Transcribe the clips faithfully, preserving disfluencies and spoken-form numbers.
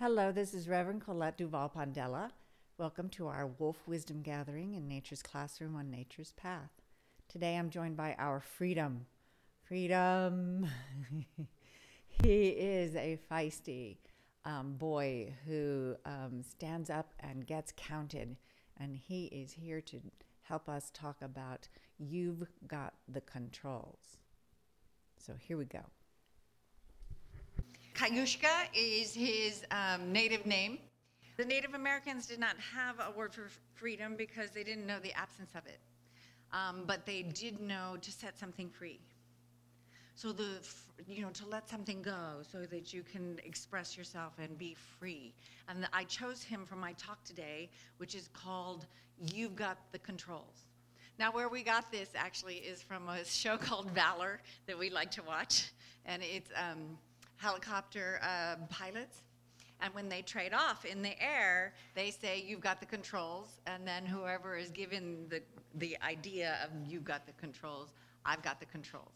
Hello, this is Reverend Colette Duval-Pandella. Welcome to our Wolf Wisdom Gathering in Nature's Classroom on Nature's Path. Today I'm joined by our Freedom. Freedom! He is a feisty um, boy who um, stands up and gets counted, and he is here to help us talk about you've got the controls. So here we go. Kayushka is his um, native name. The Native Americans did not have a word for freedom because they didn't know the absence of it. Um, but they did know to set something free. So the, you know, to let something go so that you can express yourself and be free. And the, I chose him for my talk today, which is called You've Got the Controls. Now, where we got this actually is from a show called Valor that we like to watch. And it's, um, helicopter uh, pilots, and when they trade off in the air, they say, you've got the controls, and then whoever is given the, the idea of you've got the controls, I've got the controls.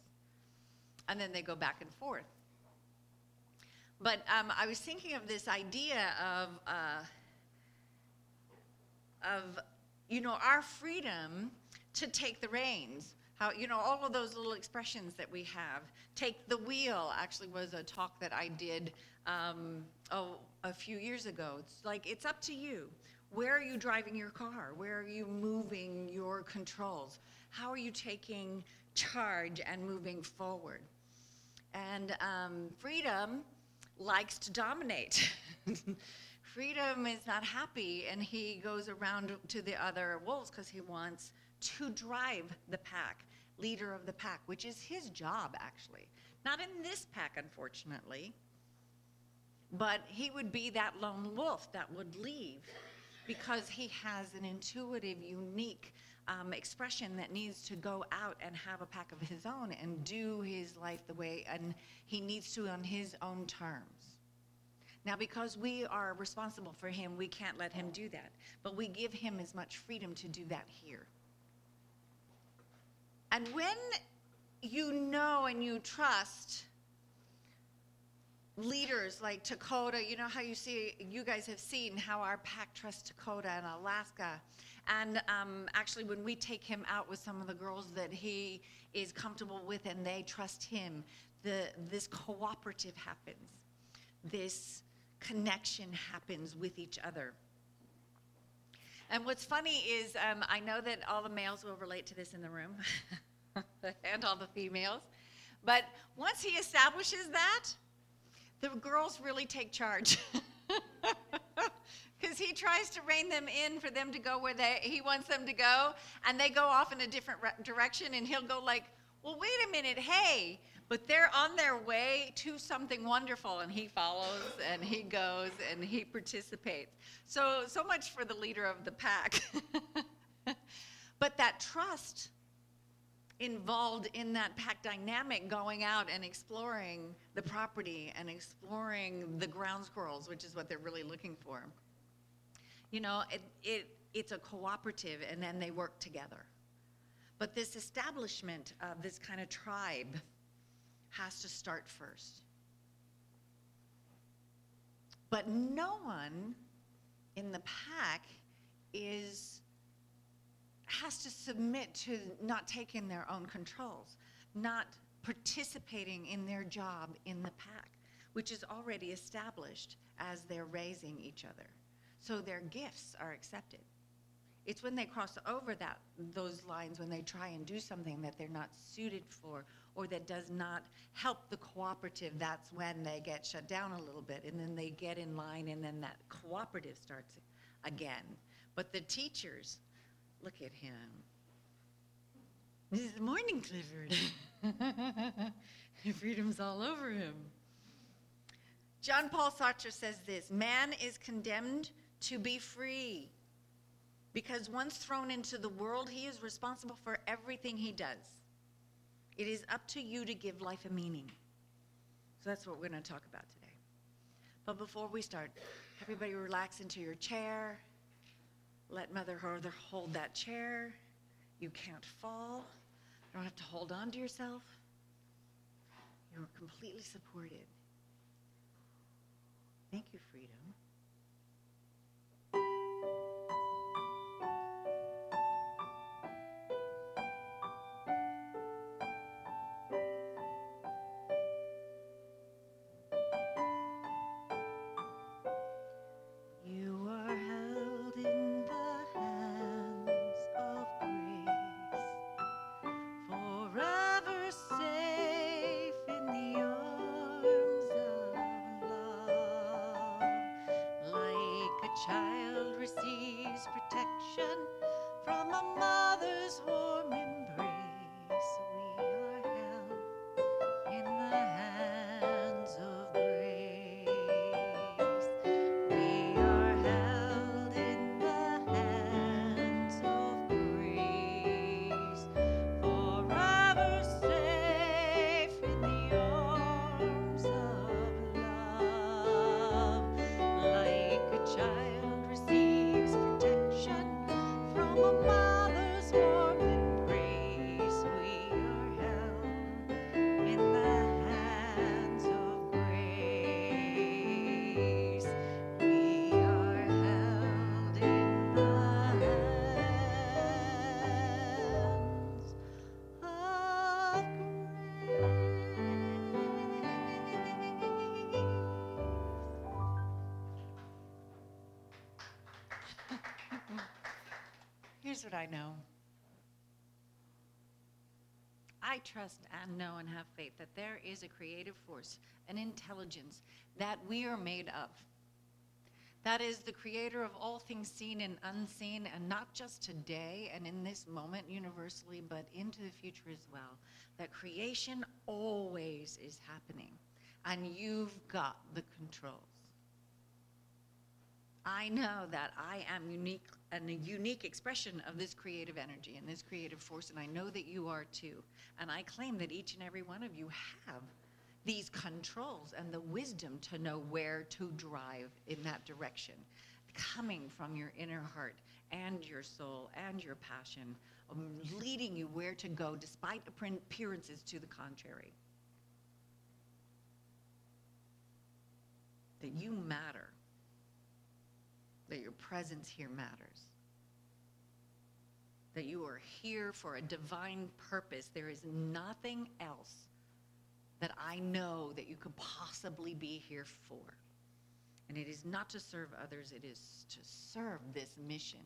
And then they go back and forth. But um, I was thinking of this idea of, uh, of, you know, our freedom to take the reins. Uh, you know, all of those little expressions that we have. Take the wheel actually was a talk that I did um, oh, a few years ago. It's like, it's up to you. Where are you driving your car? Where are you moving your controls? How are you taking charge and moving forward? And um, freedom likes to dominate. Freedom is not happy, and he goes around to the other wolves because he wants to drive the pack. Leader of the pack, which is his job, actually. Not in this pack, unfortunately, but he would be that lone wolf that would leave because he has an intuitive, unique um, expression that needs to go out and have a pack of his own and do his life the way and he needs to on his own terms. Now, because we are responsible for him, we can't let him do that, but we give him as much freedom to do that here. And when you know and you trust leaders like Dakota, you know how you see, you guys have seen how our pack trusts Dakota and Alaska. And um, actually when we take him out with some of the girls that he is comfortable with and they trust him, the, this cooperative happens. This connection happens with each other. And what's funny is um, I know that all the males will relate to this in the room and all the females, but once he establishes that, the girls really take charge because he tries to rein them in for them to go where they, he wants them to go, and they go off in a different re- direction, and he'll go like, well, wait a minute, hey, but they're on their way to something wonderful, and he follows, and he goes, and he participates. So, so much for the leader of the pack. But that trust involved in that pack dynamic, going out and exploring the property and exploring the ground squirrels, which is what they're really looking for. You know, it, it it's a cooperative, and then they work together. But this establishment of this kind of tribe has to start first. But no one in the pack is, has to submit to not taking their own controls, not participating in their job in the pack, which is already established as they're raising each other. So their gifts are accepted. It's when they cross over that, those lines, when they try and do something that they're not suited for or that does not help the cooperative, that's when they get shut down a little bit, and then they get in line, and then that cooperative starts again. But the teachers, look at him. This is the morning, Clifford. Freedom's all over him. John Paul Sartre says this, man is condemned to be free because once thrown into the world, he is responsible for everything he does. It is up to you to give life a meaning. So that's what we're going to talk about today. But before we start, everybody relax into your chair. Let Mother Earth hold that chair. You can't fall. You don't have to hold on to yourself. You're completely supported. Thank you. freedom. Child receives protection from a mother's warm embrace. We are held in the hands of grace. We are held in the hands of grace, forever safe in the arms of love, like a child. Here's what I know. I trust and know and have faith that there is a creative force, an intelligence that we are made of. That is the creator of all things seen and unseen, and not just today and in this moment universally, but into the future as well. That creation always is happening, and you've got the control. I know that I am unique and a unique expression of this creative energy and this creative force, and I know that you are too. And I claim that each and every one of you have these controls and the wisdom to know where to drive in that direction, coming from your inner heart and your soul and your passion, leading you where to go despite appearances to the contrary. That you matter. That your presence here matters. That you are here for a divine purpose. There is nothing else that I know that you could possibly be here for. And it is not to serve others, it is to serve this mission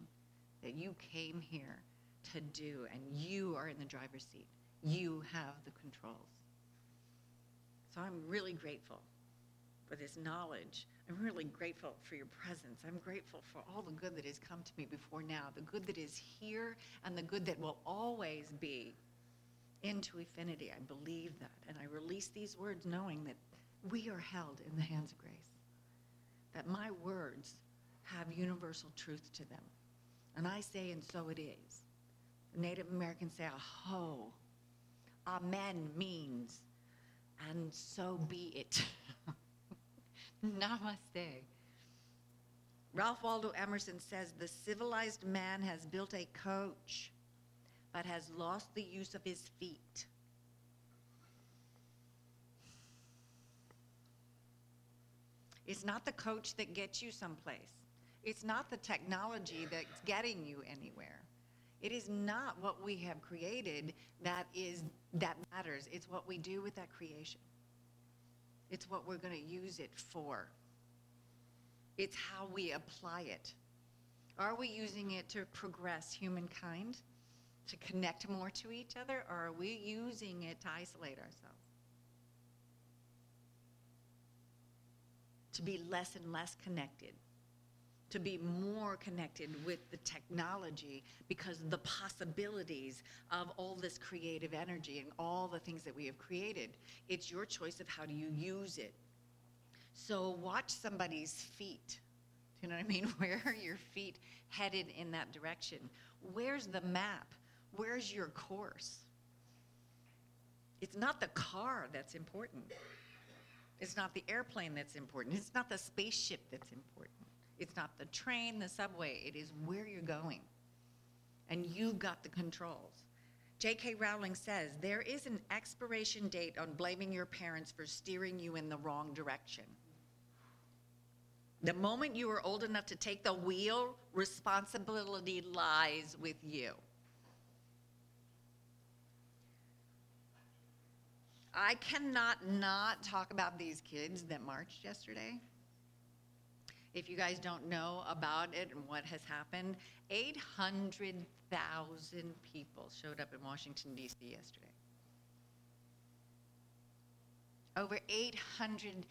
that you came here to do, and you are in the driver's seat. You have the controls. So I'm really grateful for this knowledge. I'm really grateful for your presence. I'm grateful for all the good that has come to me before now, the good that is here and the good that will always be into infinity. I believe that, and I release these words knowing that we are held in the hands of grace, that my words have universal truth to them. And I say, and so it is. The Native Americans say, aho, amen means, and so be it. Namaste. Ralph Waldo Emerson says, the civilized man has built a coach, but has lost the use of his feet. It's not the coach that gets you someplace. It's not the technology that's getting you anywhere. It is not what we have created that is that matters. It's what we do with that creation. It's what we're going to use it for. It's how we apply it. Are we using it to progress humankind, to connect more to each other, or are we using it to isolate ourselves? To be less and less connected, to be more connected with the technology because the possibilities of all this creative energy and all the things that we have created, it's your choice of how do you use it. So watch somebody's feet. Do you know what I mean? Where are your feet headed in that direction? Where's the map? Where's your course? It's not the car that's important. It's not the airplane that's important. It's not the spaceship that's important. It's not the train, the subway. It is where you're going. And you've got the controls. J K Rowling says, there is an expiration date on blaming your parents for steering you in the wrong direction. The moment you are old enough to take the wheel, responsibility lies with you. I cannot not talk about these kids that marched yesterday. If you guys don't know about it and what has happened, eight hundred thousand people showed up in Washington, D C yesterday. Over eight hundred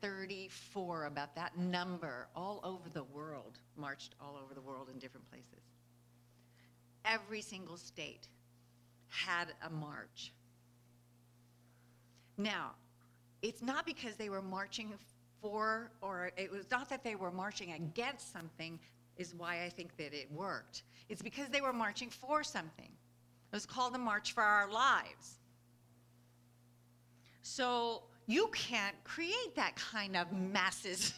thirty-four, about that number, all over the world, marched all over the world in different places. Every single state had a march. Now, it's not because they were marching for, or it was not that they were marching against something is why I think that it worked. It's because they were marching for something. It was called the March for Our Lives. So you can't create that kind of masses,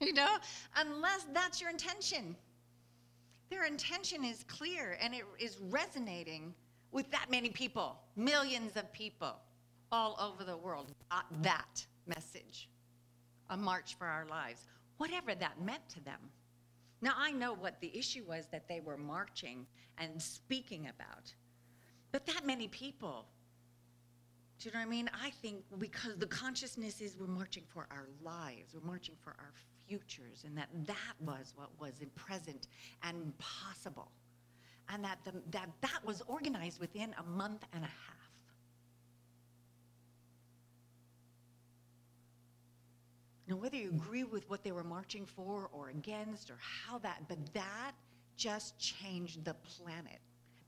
you know, unless that's your intention. Their intention is clear and it is resonating with that many people, millions of people all over the world got that message, a march for our lives, whatever that meant to them. Now I know what the issue was that they were marching and speaking about, but that many people, do you know what I mean? I think because the consciousness is we're marching for our lives, we're marching for our futures, and that that was what was present and possible, and that the, that that was organized within a month and a half. Now, whether you agree with what they were marching for or against or how that, but that just changed the planet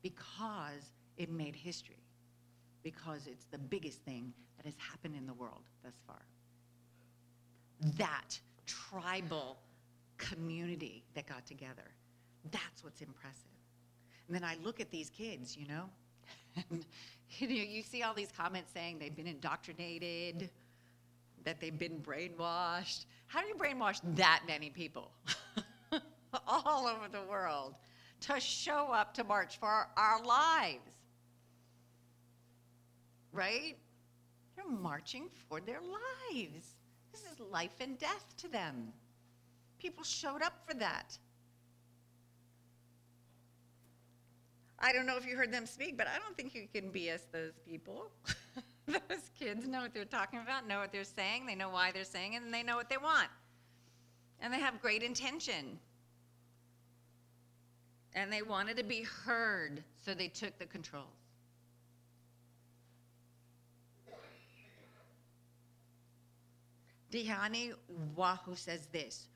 because it made history. Because it's the biggest thing that has happened in the world thus far. That tribal community that got together, that's what's impressive. And then I look at these kids, you know, and you know, you see all these comments saying they've been indoctrinated, that they've been brainwashed. How do you brainwash that many people all over the world to show up to march for our lives? Right? They're marching for their lives. This is life and death to them. People showed up for that. I don't know if you heard them speak, but I don't think you can B S those people. Those kids know what they're talking about, know what they're saying, they know why they're saying it, and they know what they want. And they have great intention. And they wanted to be heard, so they took the controls. Diani Wahu says this,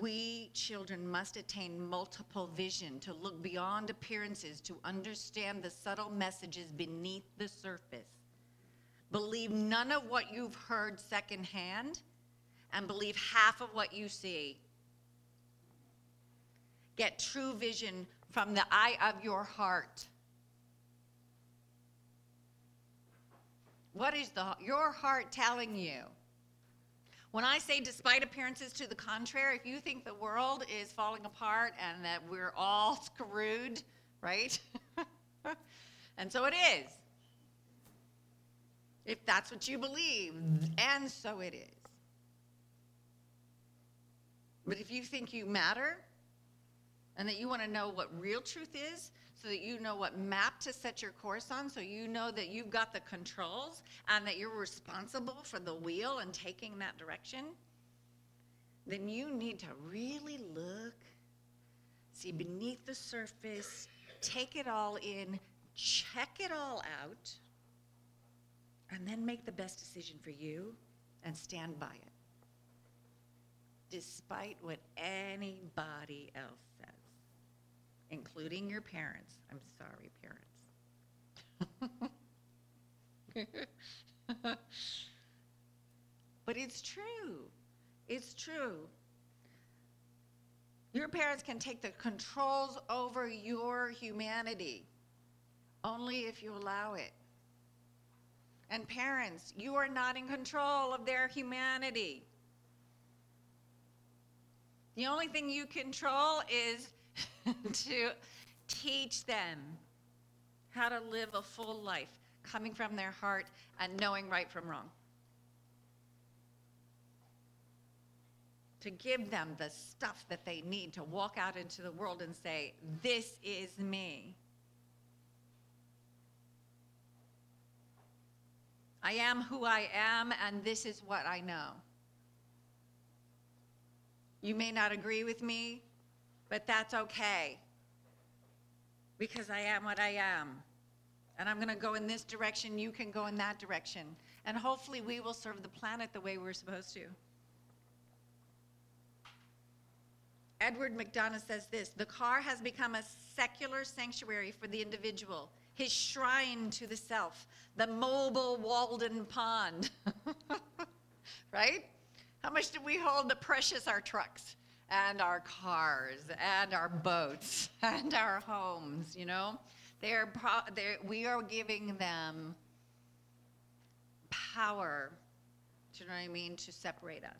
we children must attain multiple vision to look beyond appearances, to understand the subtle messages beneath the surface. Believe none of what you've heard secondhand and believe half of what you see. Get true vision from the eye of your heart. What is the your heart telling you? When I say despite appearances to the contrary, if you think the world is falling apart and that we're all screwed, right? And so it is. If that's what you believe, and so it is. But if you think you matter and that you want to know what real truth is, so that you know what map to set your course on, so you know that you've got the controls and that you're responsible for the wheel and taking that direction, then you need to really look, see beneath the surface, take it all in, check it all out, and then make the best decision for you and stand by it, despite what anybody else says. Including your parents. I'm sorry, parents. But it's true. It's true. Your parents can take the controls over your humanity, only if you allow it. And parents, you are not in control of their humanity. The only thing you control is to teach them how to live a full life, coming from their heart and knowing right from wrong. to give them the stuff that they need to walk out into the world and say, this is me. I am who I am, and this is what I know. You may not agree with me, but that's okay, because I am what I am. And I'm going to go in this direction, you can go in that direction. And hopefully we will serve the planet the way we're supposed to. Edward McDonough says this, the car has become a secular sanctuary for the individual, his shrine to the self, the mobile Walden pond, right? How much do we hold the precious our trucks and our cars and our boats and our homes, you know? They are pro- they're, we are giving them power, do you know what I mean, to separate us.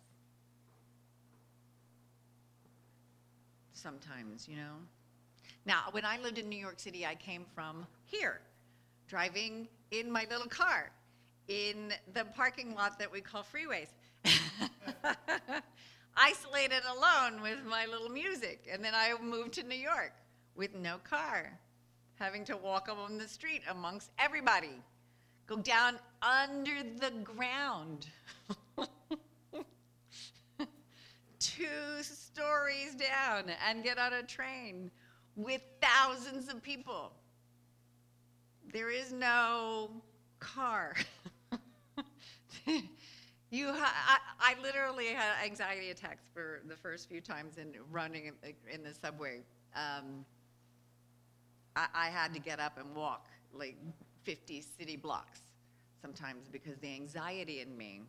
Sometimes, you know. Now, when I lived in New York City, I came from here, driving in my little car, in the parking lot that we call freeways. Isolated alone with my little music. And then I moved to New York with no car, having to walk along the street amongst everybody, go down under the ground, two stories down, and get on a train with thousands of people. There is no car. you, ha- I, I literally had anxiety attacks for the first few times in running in, in the subway. Um, I had to get up and walk like fifty city blocks sometimes because the anxiety in me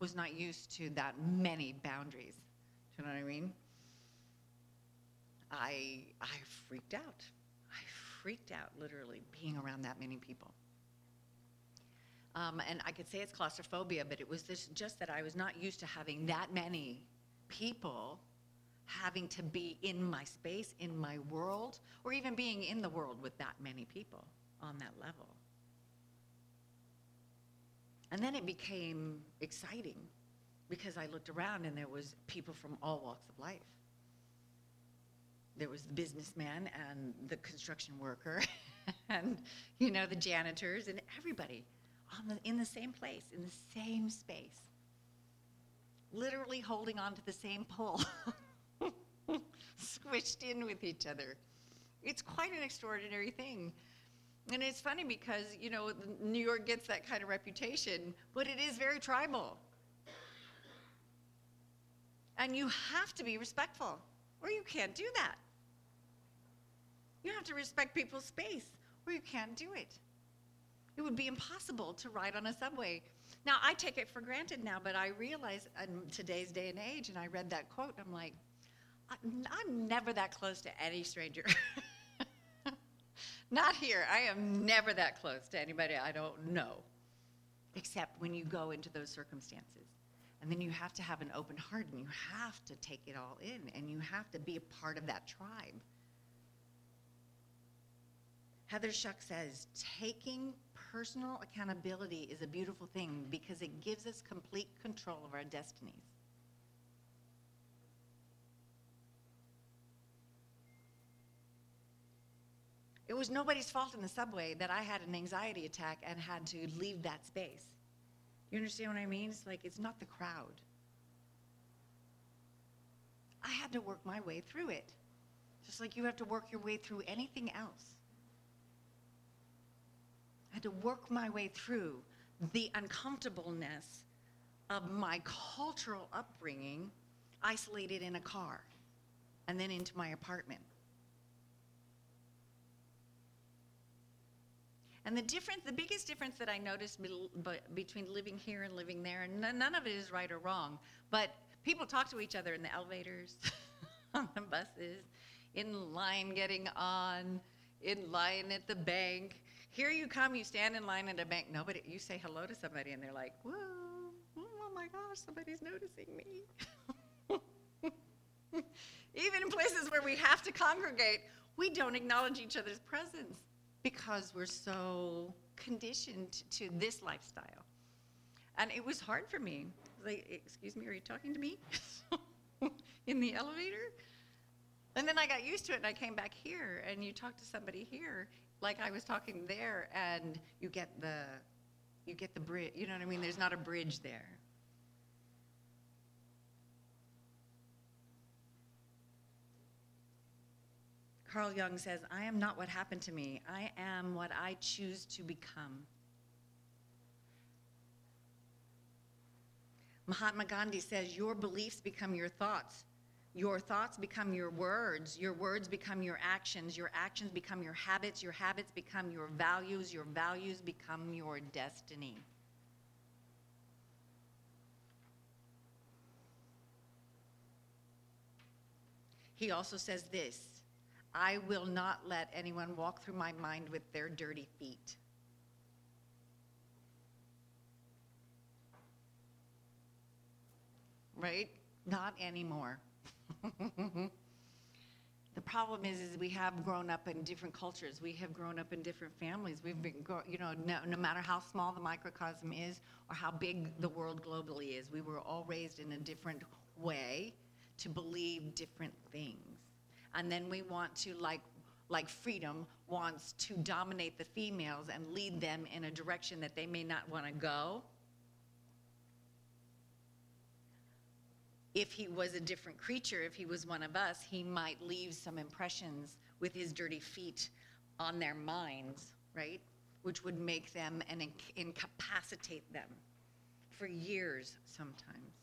was not used to that many boundaries. Do you know what I mean? I I freaked out. I freaked out literally being around that many people. Um, and I could say it's claustrophobia, but it was this, just that I was not used to having that many people having to be in my space, in my world, or even being in the world with that many people on that level. And then it became exciting because I looked around and there was people from all walks of life. There was the businessman and the construction worker and, you know, the janitors and everybody on the, in the same place, in the same space, literally holding on to the same pole. Squished in with each other. It's quite an extraordinary thing. And it's funny because, you know, New York gets that kind of reputation, but it is very tribal. And you have to be respectful, or you can't do that. You have to respect people's space, or you can't do it. It would be impossible to ride on a subway. Now, I take it for granted now, but I realize in today's day and age, and I read that quote, and I'm like, I'm never that close to any stranger. Not here. I am never that close to anybody I don't know, except when you go into those circumstances. And then you have to have an open heart, and you have to take it all in, and you have to be a part of that tribe. Heather Shuck says, taking personal accountability is a beautiful thing because it gives us complete control of our destinies. It was nobody's fault in the subway that I had an anxiety attack and had to leave that space. You understand what I mean? It's like, it's not the crowd. I had to work my way through it, just like you have to work your way through anything else. I had to work my way through the uncomfortableness of my cultural upbringing, isolated in a car, and then into my apartment. And the difference, the biggest difference that I noticed be, be, between living here and living there, and n- none of it is right or wrong, but people talk to each other in the elevators, on the buses, in line getting on, in line at the bank. Here you come, you stand in line at a bank. Nobody, you say hello to somebody, and they're like, whoa, oh my gosh, somebody's noticing me. Even in places where we have to congregate, we don't acknowledge each other's presence, because we're so conditioned to this lifestyle. And it was hard for me. Like, excuse me, are you talking to me? in the elevator. And then I got used to it and I came back here, and you talk to somebody here like I was talking there, and you get the, you get the bridge, you know what I mean? There's not a bridge there. Carl Jung says, I am not what happened to me. I am what I choose to become. Mahatma Gandhi says, your beliefs become your thoughts. Your thoughts become your words. Your words become your actions. Your actions become your habits. Your habits become your values. Your values become your destiny. He also says this, I will not let anyone walk through my mind with their dirty feet. Right? Not anymore. The problem is, is we have grown up in different cultures. We have grown up in different families. We've been, grow you know, no, no matter how small the microcosm is or how big the world globally is, we were all raised in a different way to believe different things. And then we want to, like, like freedom wants to dominate the females and lead them in a direction that they may not want to go. If he was a different creature, if he was one of us, he might leave some impressions with his dirty feet on their minds, right? Which would make them and inc incapacitate them for years sometimes,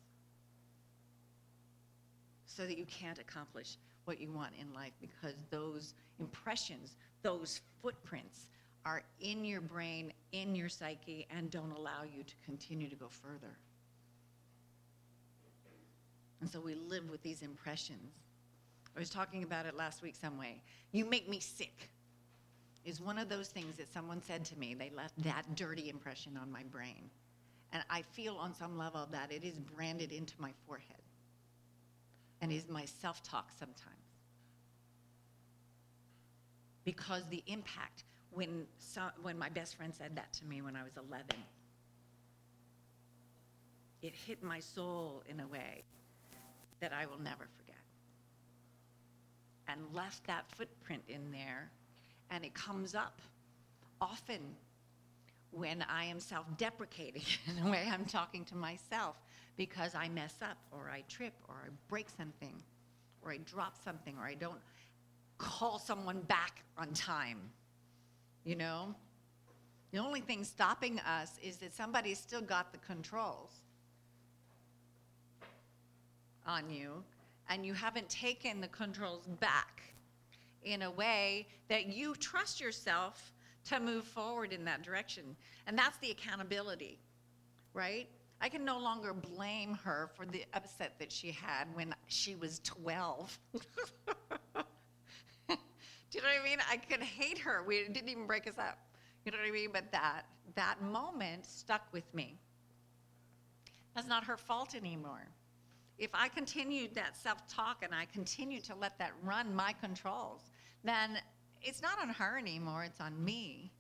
so that you can't accomplish what you want in life, because those impressions, those footprints are in your brain, in your psyche, and don't allow you to continue to go further. And so we live with these impressions. I was talking about it last week some way. You make me sick is one of those things that someone said to me. They left that dirty impression on my brain. And I feel on some level that it is branded into my forehead. And is my self-talk sometimes. Because the impact, when, so, when my best friend said that to me when I was eleven, it hit my soul in a way that I will never forget. And left that footprint in there, and it comes up often when I am self-deprecating in the way I'm talking to myself, because I mess up, or I trip, or I break something, or I drop something, or I don't call someone back on time, you know? The only thing stopping us is that somebody's still got the controls on you, and you haven't taken the controls back in a way that you trust yourself to move forward in that direction. And that's the accountability, right? I can no longer blame her for the upset that she had when she was twelve. Do you know what I mean? I could hate her. We didn't even break us up. You know what I mean? But that, that moment stuck with me. That's not her fault anymore. If I continued that self-talk and I continued to let that run my controls, then it's not on her anymore, it's on me,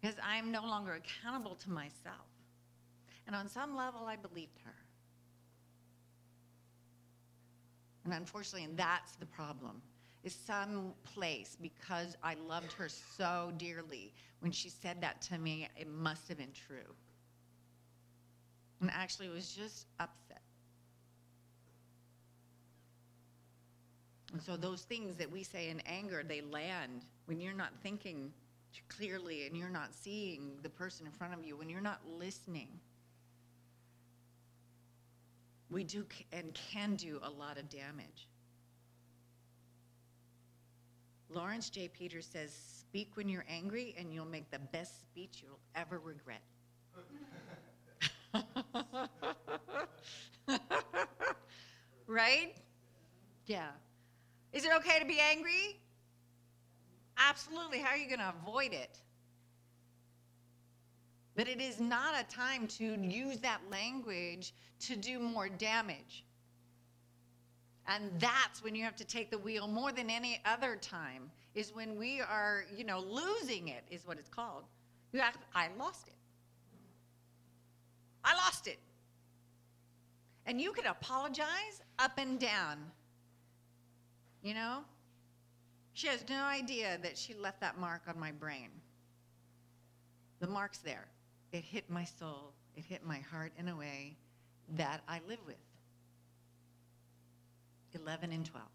because I'm no longer accountable to myself. And on some level, I believed her. And unfortunately, and that's the problem, is some place, because I loved her so dearly, when she said that to me, it must have been true. And actually, it was just upset. And so those things that we say in anger, they land when you're not thinking clearly, and you're not seeing the person in front of you, when you're not listening. We do and can do a lot of damage. Lawrence J. Peter says, speak when you're angry and you'll make the best speech you'll ever regret. Right? Yeah. Is it okay to be angry? Absolutely. How are you going to avoid it? But it is not a time to use that language to do more damage. And that's when you have to take the wheel more than any other time, is when we are, you know, losing it, is what it's called. You have to, I lost it. I lost it. And you can apologize up and down you know? She has no idea that she left that mark on my brain. The mark's there. It hit my soul. It hit my heart in a way that I live with. eleven and twelve.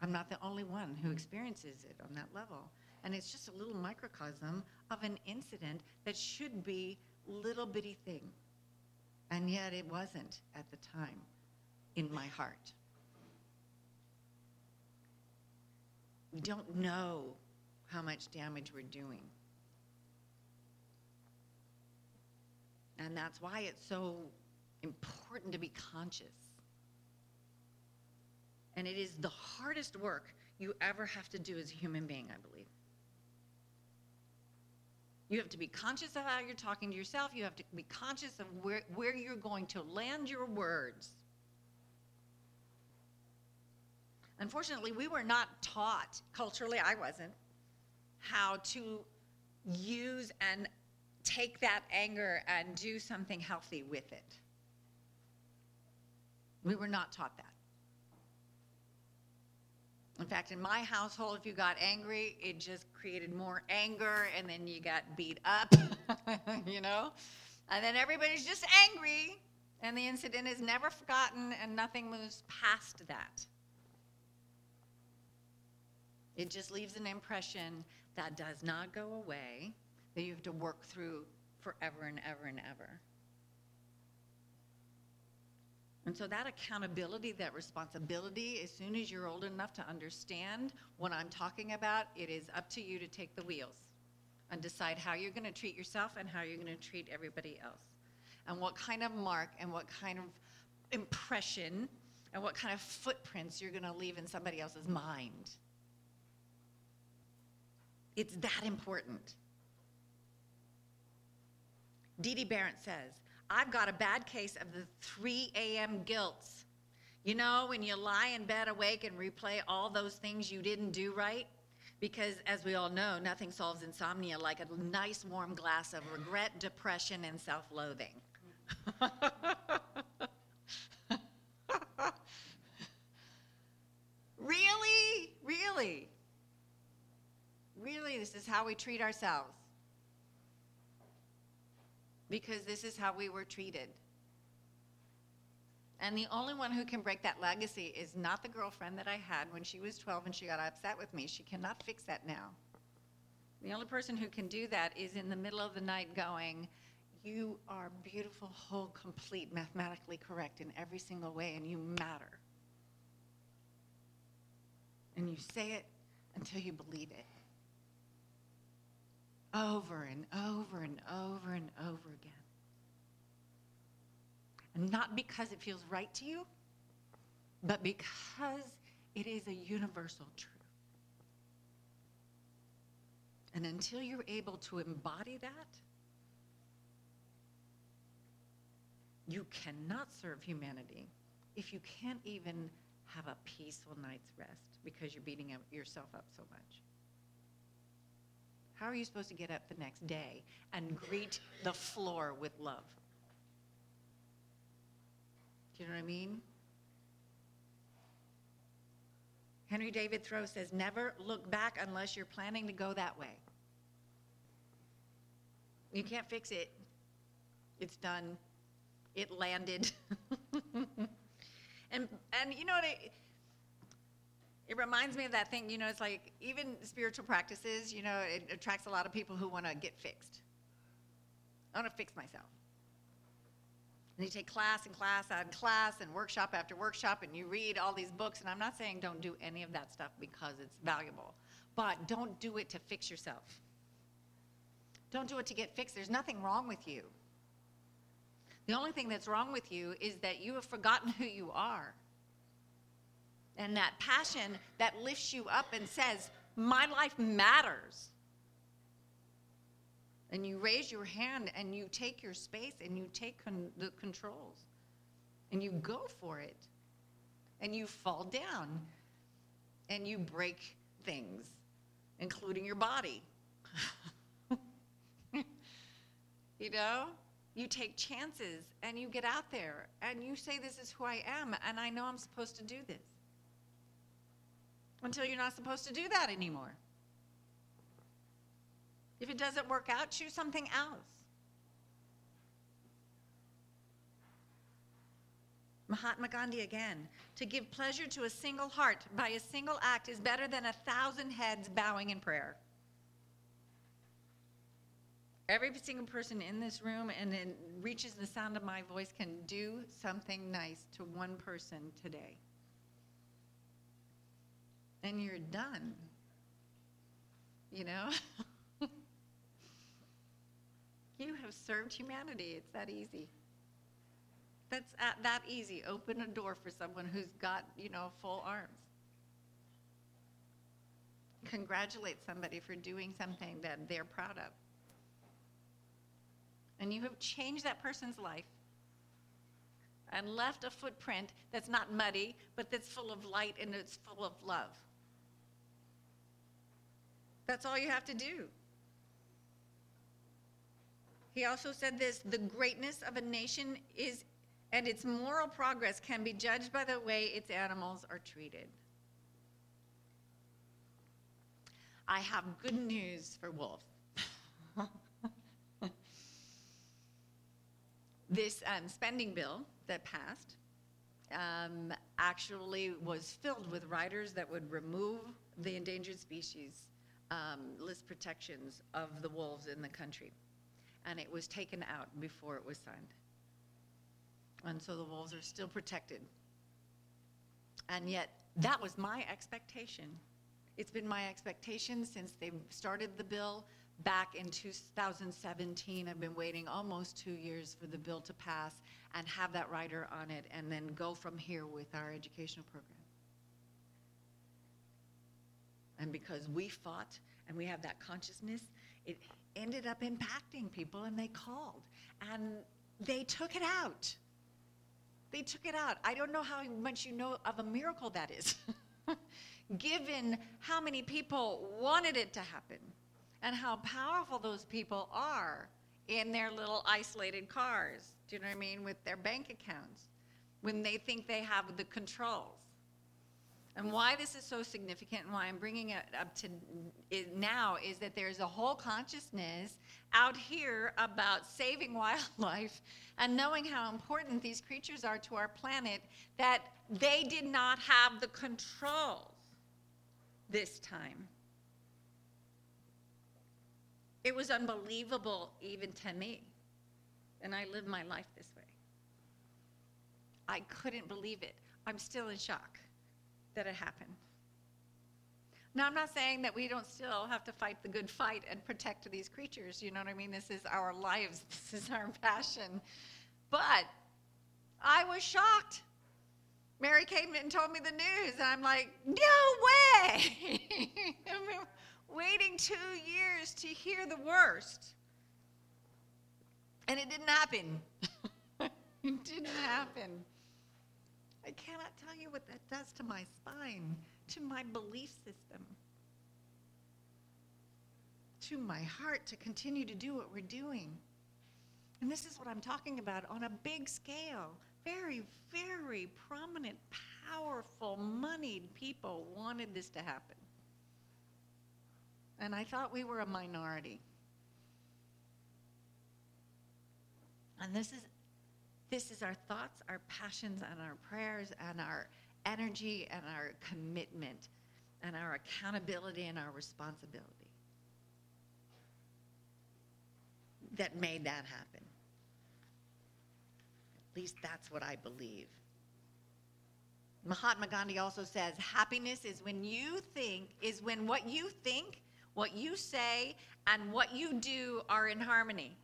I'm not the only one who experiences it on that level. And it's just a little microcosm of an incident that should be little bitty thing. And yet it wasn't at the time in my heart. We don't know how much damage we're doing. And that's why it's so important to be conscious. And it is the hardest work you ever have to do as a human being, I believe. You have to be conscious of how you're talking to yourself. You have to be conscious of where, where you're going to land your words. Unfortunately, we were not taught, culturally I wasn't, how to use and take that anger and do something healthy with it. We were not taught that. In fact, in my household, if you got angry, it just created more anger, and then you got beat up, you know? And then everybody's just angry, and the incident is never forgotten, and nothing moves past that. It just leaves an impression that does not go away, that you have to work through forever and ever and ever. And so that accountability, that responsibility, as soon as you're old enough to understand what I'm talking about, it is up to you to take the wheels and decide how you're going to treat yourself and how you're going to treat everybody else. And what kind of mark and what kind of impression and what kind of footprints you're going to leave in somebody else's mind. It's that important. Dee Dee Barent says, I've got a bad case of the three a.m. guilts. You know, when you lie in bed awake and replay all those things you didn't do right? Because as we all know, nothing solves insomnia like a nice warm glass of regret, depression, and self-loathing. Really? Really? Really, this is how we treat ourselves. Because this is how we were treated. And the only one who can break that legacy is not the girlfriend that I had when she was twelve and she got upset with me. She cannot fix that now. The only person who can do that is in the middle of the night going, you are beautiful, whole, complete, mathematically correct in every single way, and you matter. And you say it until you believe it. Over and over and over and over again. And not because it feels right to you, but because it is a universal truth. And until you're able to embody that, you cannot serve humanity if you can't even have a peaceful night's rest because you're beating yourself up so much. How are you supposed to get up the next day and greet the floor with love? Do you know what I mean? Henry David Thoreau says, never look back unless you're planning to go that way. You can't fix it. It's done. It landed. and, and you know what I... It reminds me of that thing, you know, it's like even spiritual practices, you know, it attracts a lot of people who want to get fixed. I want to fix myself. And you take class and class and class and workshop after workshop and you read all these books. And I'm not saying don't do any of that stuff because it's valuable, but don't do it to fix yourself. Don't do it to get fixed. There's nothing wrong with you. The only thing that's wrong with you is that you have forgotten who you are. And that passion that lifts you up and says, my life matters. And you raise your hand and you take your space and you take con- the controls. And you go for it. And you fall down. And you break things, including your body. You know? you take chances and you get out there and you say, this is who I am and I know I'm supposed to do this. Until you're not supposed to do that anymore. If it doesn't work out, choose something else. Mahatma Gandhi again, to give pleasure to a single heart by a single act is better than a thousand heads bowing in prayer. Every single person in this room and it reaches the sound of my voice can do something nice to one person today. And you're done, you know? You have served humanity, it's that easy. That's uh, that easy. Open a door for someone who's got, you know, full arms. Congratulate somebody for doing something that they're proud of. And you have changed that person's life and left a footprint that's not muddy, but that's full of light and it's full of love. That's all you have to do. He also said this, the greatness of a nation is and its moral progress can be judged by the way its animals are treated. I have good news for wolves. This um, spending bill that passed um, actually was filled with riders that would remove the endangered species um, list protections of the wolves in the country. And it was taken out before it was signed. And so the wolves are still protected. And yet, that was my expectation. It's been my expectation since they started the bill back in two thousand seventeen. I've been waiting almost two years for the bill to pass and have that rider on it and then go from here with our educational program. And because we fought and we have that consciousness, it ended up impacting people and they called. And they took it out. They took it out. I don't know how much you know of a miracle that is, given how many people wanted it to happen and how powerful those people are in their little isolated cars, do you know what I mean, with their bank accounts, when they think they have the controls. And why this is so significant and why I'm bringing it up to now is that there's a whole consciousness out here about saving wildlife and knowing how important these creatures are to our planet that they did not have the controls this time. It was unbelievable even to me. And I live my life this way. I couldn't believe it. I'm still in shock that it happened. Now, I'm not saying that we don't still have to fight the good fight and protect these creatures, you know what I mean? This is our lives, this is our passion. But I was shocked. Mary came and told me the news, and I'm like, no way! I've been waiting two years to hear the worst. And it didn't happen. It didn't happen. I cannot tell you what that does to my spine, to my belief system, to my heart to continue to do what we're doing. And this is what I'm talking about on a big scale. Very, very prominent, powerful, moneyed people wanted this to happen. And I thought we were a minority. And this is This is our thoughts, our passions, and our prayers, and our energy, and our commitment, and our accountability, and our responsibility that made that happen. At least that's what I believe. Mahatma Gandhi also says, happiness is when you think, is when what you think, what you say, and what you do are in harmony.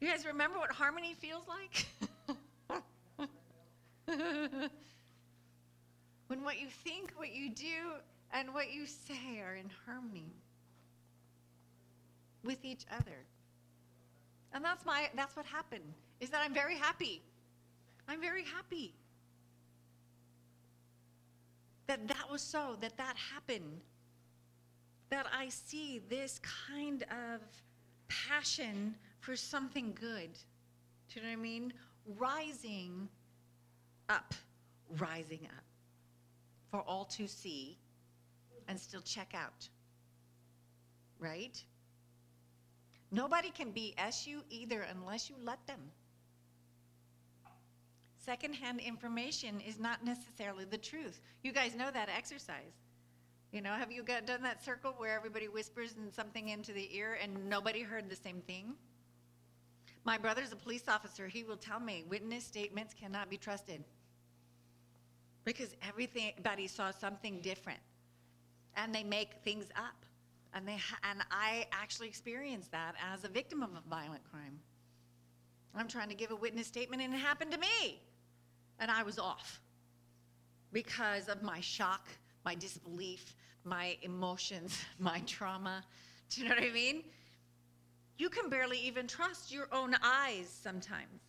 You guys remember what harmony feels like? When what you think, what you do, and what you say are in harmony with each other. And that's my that's what happened, is that I'm very happy. I'm very happy. That that was so, that that happened. that I see this kind of passion for something good, do you know what I mean? Rising up, rising up for all to see and still check out, right? Nobody can B S you either unless you let them. Secondhand information is not necessarily the truth. You guys know that exercise. You know, have you got, done that circle where everybody whispers and something into the ear and nobody heard the same thing? My brother's a police officer. He will tell me witness statements cannot be trusted because everybody saw something different, and they make things up. And, they ha and I actually experienced that as a victim of a violent crime. I'm trying to give a witness statement and it happened to me. And I was off because of my shock, my disbelief, my emotions, my trauma. Do you know what I mean? You can barely even trust your own eyes sometimes.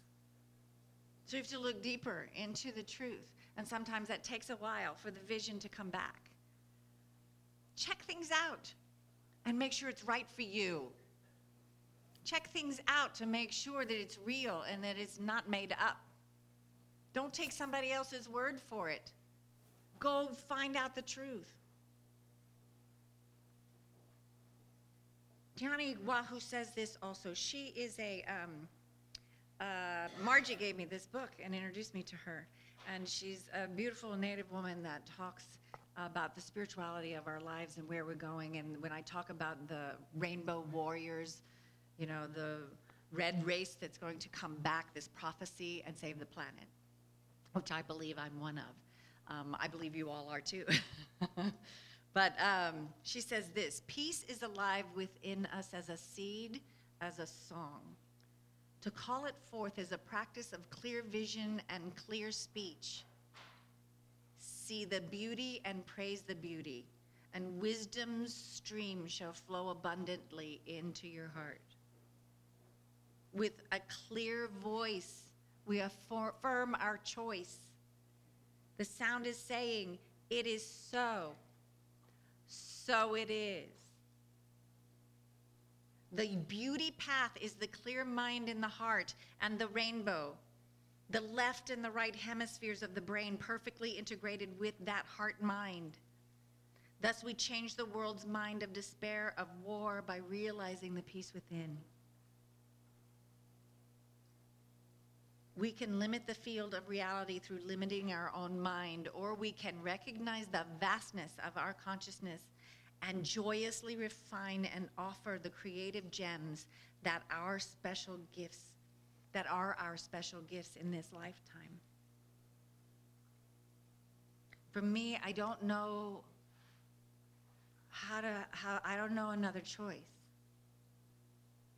So you have to look deeper into the truth. And sometimes that takes a while for the vision to come back. Check things out and make sure it's right for you. Check things out to make sure that it's real and that it's not made up. Don't take somebody else's word for it. Go find out the truth. Diani Wahu says this also. She is a, um, uh, Margie gave me this book and introduced me to her. And she's a beautiful Native woman that talks about the spirituality of our lives and where we're going. And when I talk about the rainbow warriors, you know, the red race that's going to come back, this prophecy, and save the planet, which I believe I'm one of. Um, I believe you all are too. But um, she says this, peace is alive within us as a seed, as a song. To call it forth is a practice of clear vision and clear speech. See the beauty and praise the beauty, and wisdom's stream shall flow abundantly into your heart. With a clear voice, we affirm our choice. The sound is saying, it is so, so it is. The beauty path is the clear mind in the heart and the rainbow, the left and the right hemispheres of the brain perfectly integrated with that heart mind. Thus we change the world's mind of despair, of war, by realizing the peace within. We can limit the field of reality through limiting our own mind, or we can recognize the vastness of our consciousness and joyously refine and offer the creative gems that are special gifts, that are our special gifts in this lifetime. For me, I don't know how to, how, I don't know another choice.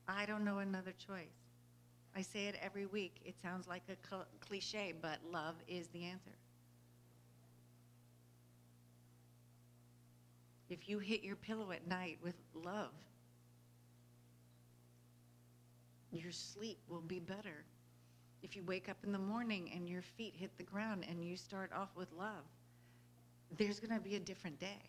I don't know another choice. I say it every week. It sounds like a cl- cliche, but love is the answer. If you hit your pillow at night with love, your sleep will be better. If you wake up in the morning and your feet hit the ground and you start off with love, there's going to be a different day.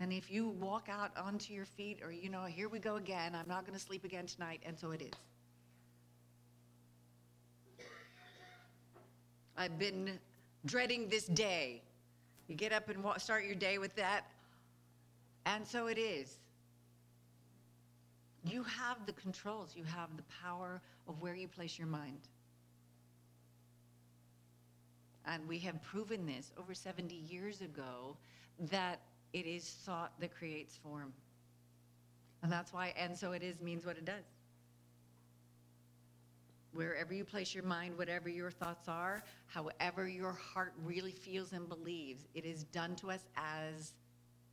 And if you walk out onto your feet, or, you know, here we go again, I'm not going to sleep again tonight, and so it is. I've been dreading this day. You get up and wa- start your day with that, and so it is. You have the controls. You have the power of where you place your mind. And we have proven this over seventy years ago, that it is thought that creates form. And that's why, and so it is means what it does. Wherever you place your mind, whatever your thoughts are, however your heart really feels and believes, it is done to us as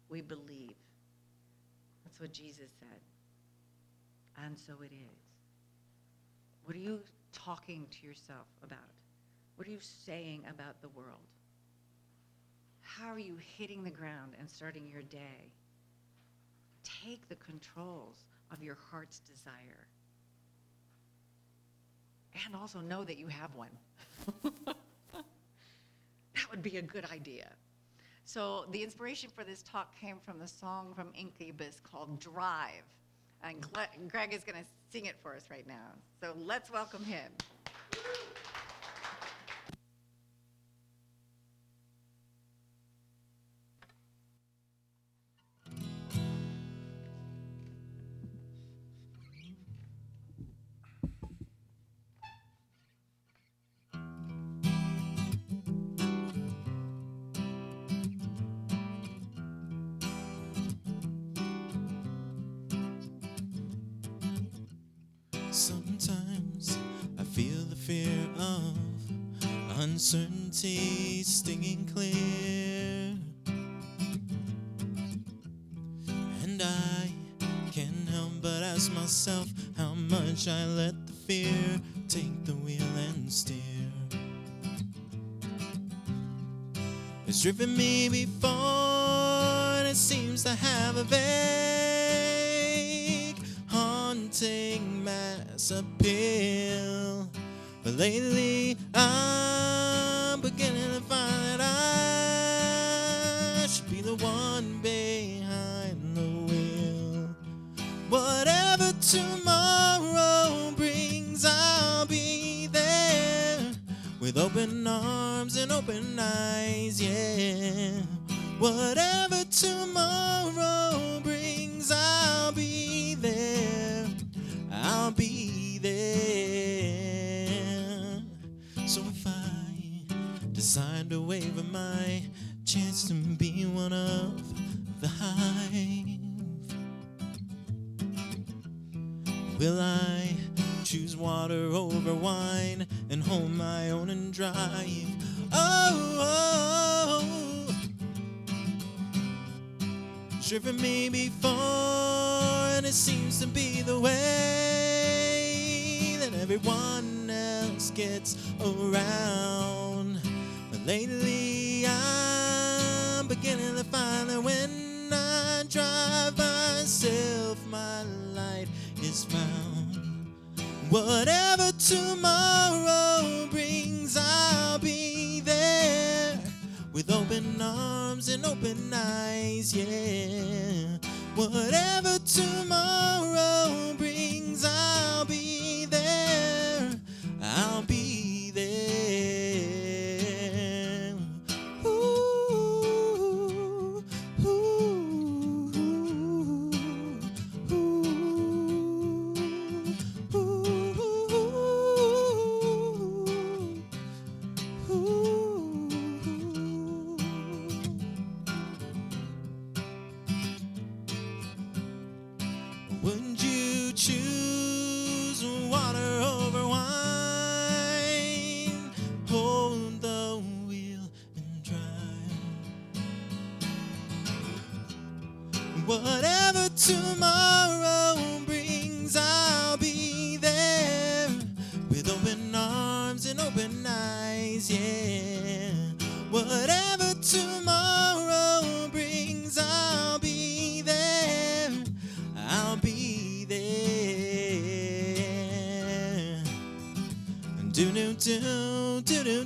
we believe. That's what Jesus said. And so it is. What are you talking to yourself about? What are you saying about the world? How are you hitting the ground and starting your day? Take the controls of your heart's desire. And also know that you have one. That would be a good idea. So the inspiration for this talk came from the song from Incubus called Drive. And Greg is going to sing it for us right now. So let's welcome him. Sometimes I feel the fear of uncertainty stinging clear, and I can't help but ask myself how much I let the fear take the wheel and steer. It's driven me before, and it seems to have a vague, haunting mass appeal. But lately I'm beginning to find that I should be the one behind the wheel. Whatever tomorrow brings, I'll be there with open arms and open eyes, yeah. Whatever tomorrow brings, I'll be there. I'll be there. So if I decide to waver my chance to be one of the hive, will I choose water over wine and hold my own and drive? Oh, oh, oh. Driven me before, and it seems to be the way that everyone else gets around. But lately I'm beginning to find that when I drive myself, my light is found. Whatever tomorrow brings, I'll be there with open arms and open eyes, yeah. Whatever tomorrow brings, I'll be there, I'll be there. Ooh, ooh, ooh, ooh, ooh, ooh. Whatever tomorrow brings, I'll be there with open arms and open eyes, yeah. Whatever tomorrow brings, I'll be there, I'll be there. Do do do do do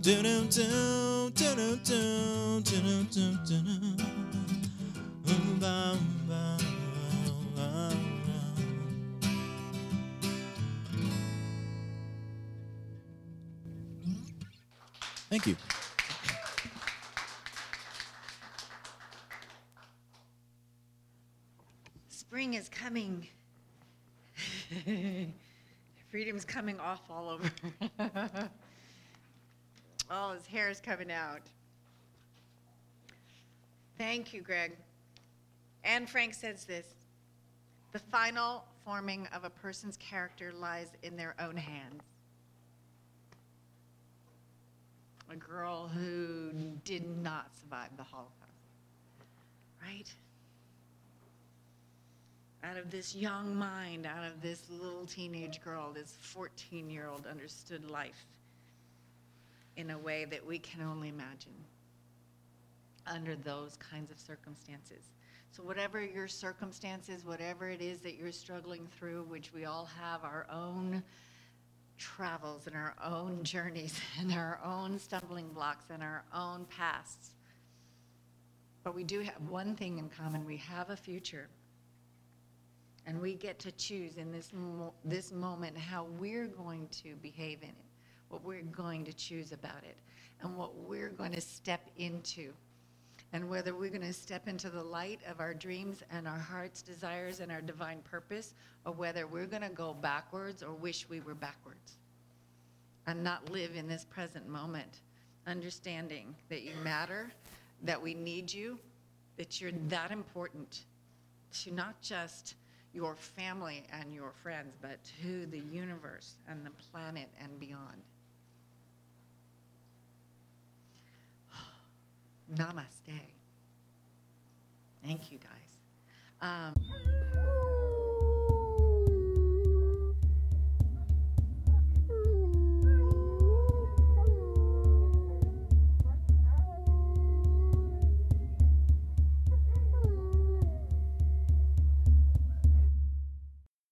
do do do do do do do do do bow, bow, bow. Thank you. Spring is coming. Freedom's coming off all over. All his hair is coming out. Thank you, Greg. Anne Frank says this: the final forming of a person's character lies in their own hands. A girl who did not survive the Holocaust, right? Out of this young mind, out of this little teenage girl, this fourteen-year-old understood life in a way that we can only imagine under those kinds of circumstances. So whatever your circumstances, whatever it is that you're struggling through, which we all have our own travels and our own journeys and our own stumbling blocks and our own pasts. But we do have one thing in common. We have a future. And we get to choose in this mo- this moment how we're going to behave in it, what we're going to choose about it, and what we're going to step into. And whether we're going to step into the light of our dreams and our heart's desires and our divine purpose, or whether we're going to go backwards or wish we were backwards and not live in this present moment, understanding that you matter, that we need you, that you're that important to not just your family and your friends, but to the universe and the planet and beyond. Namaste. Thank you, guys. Um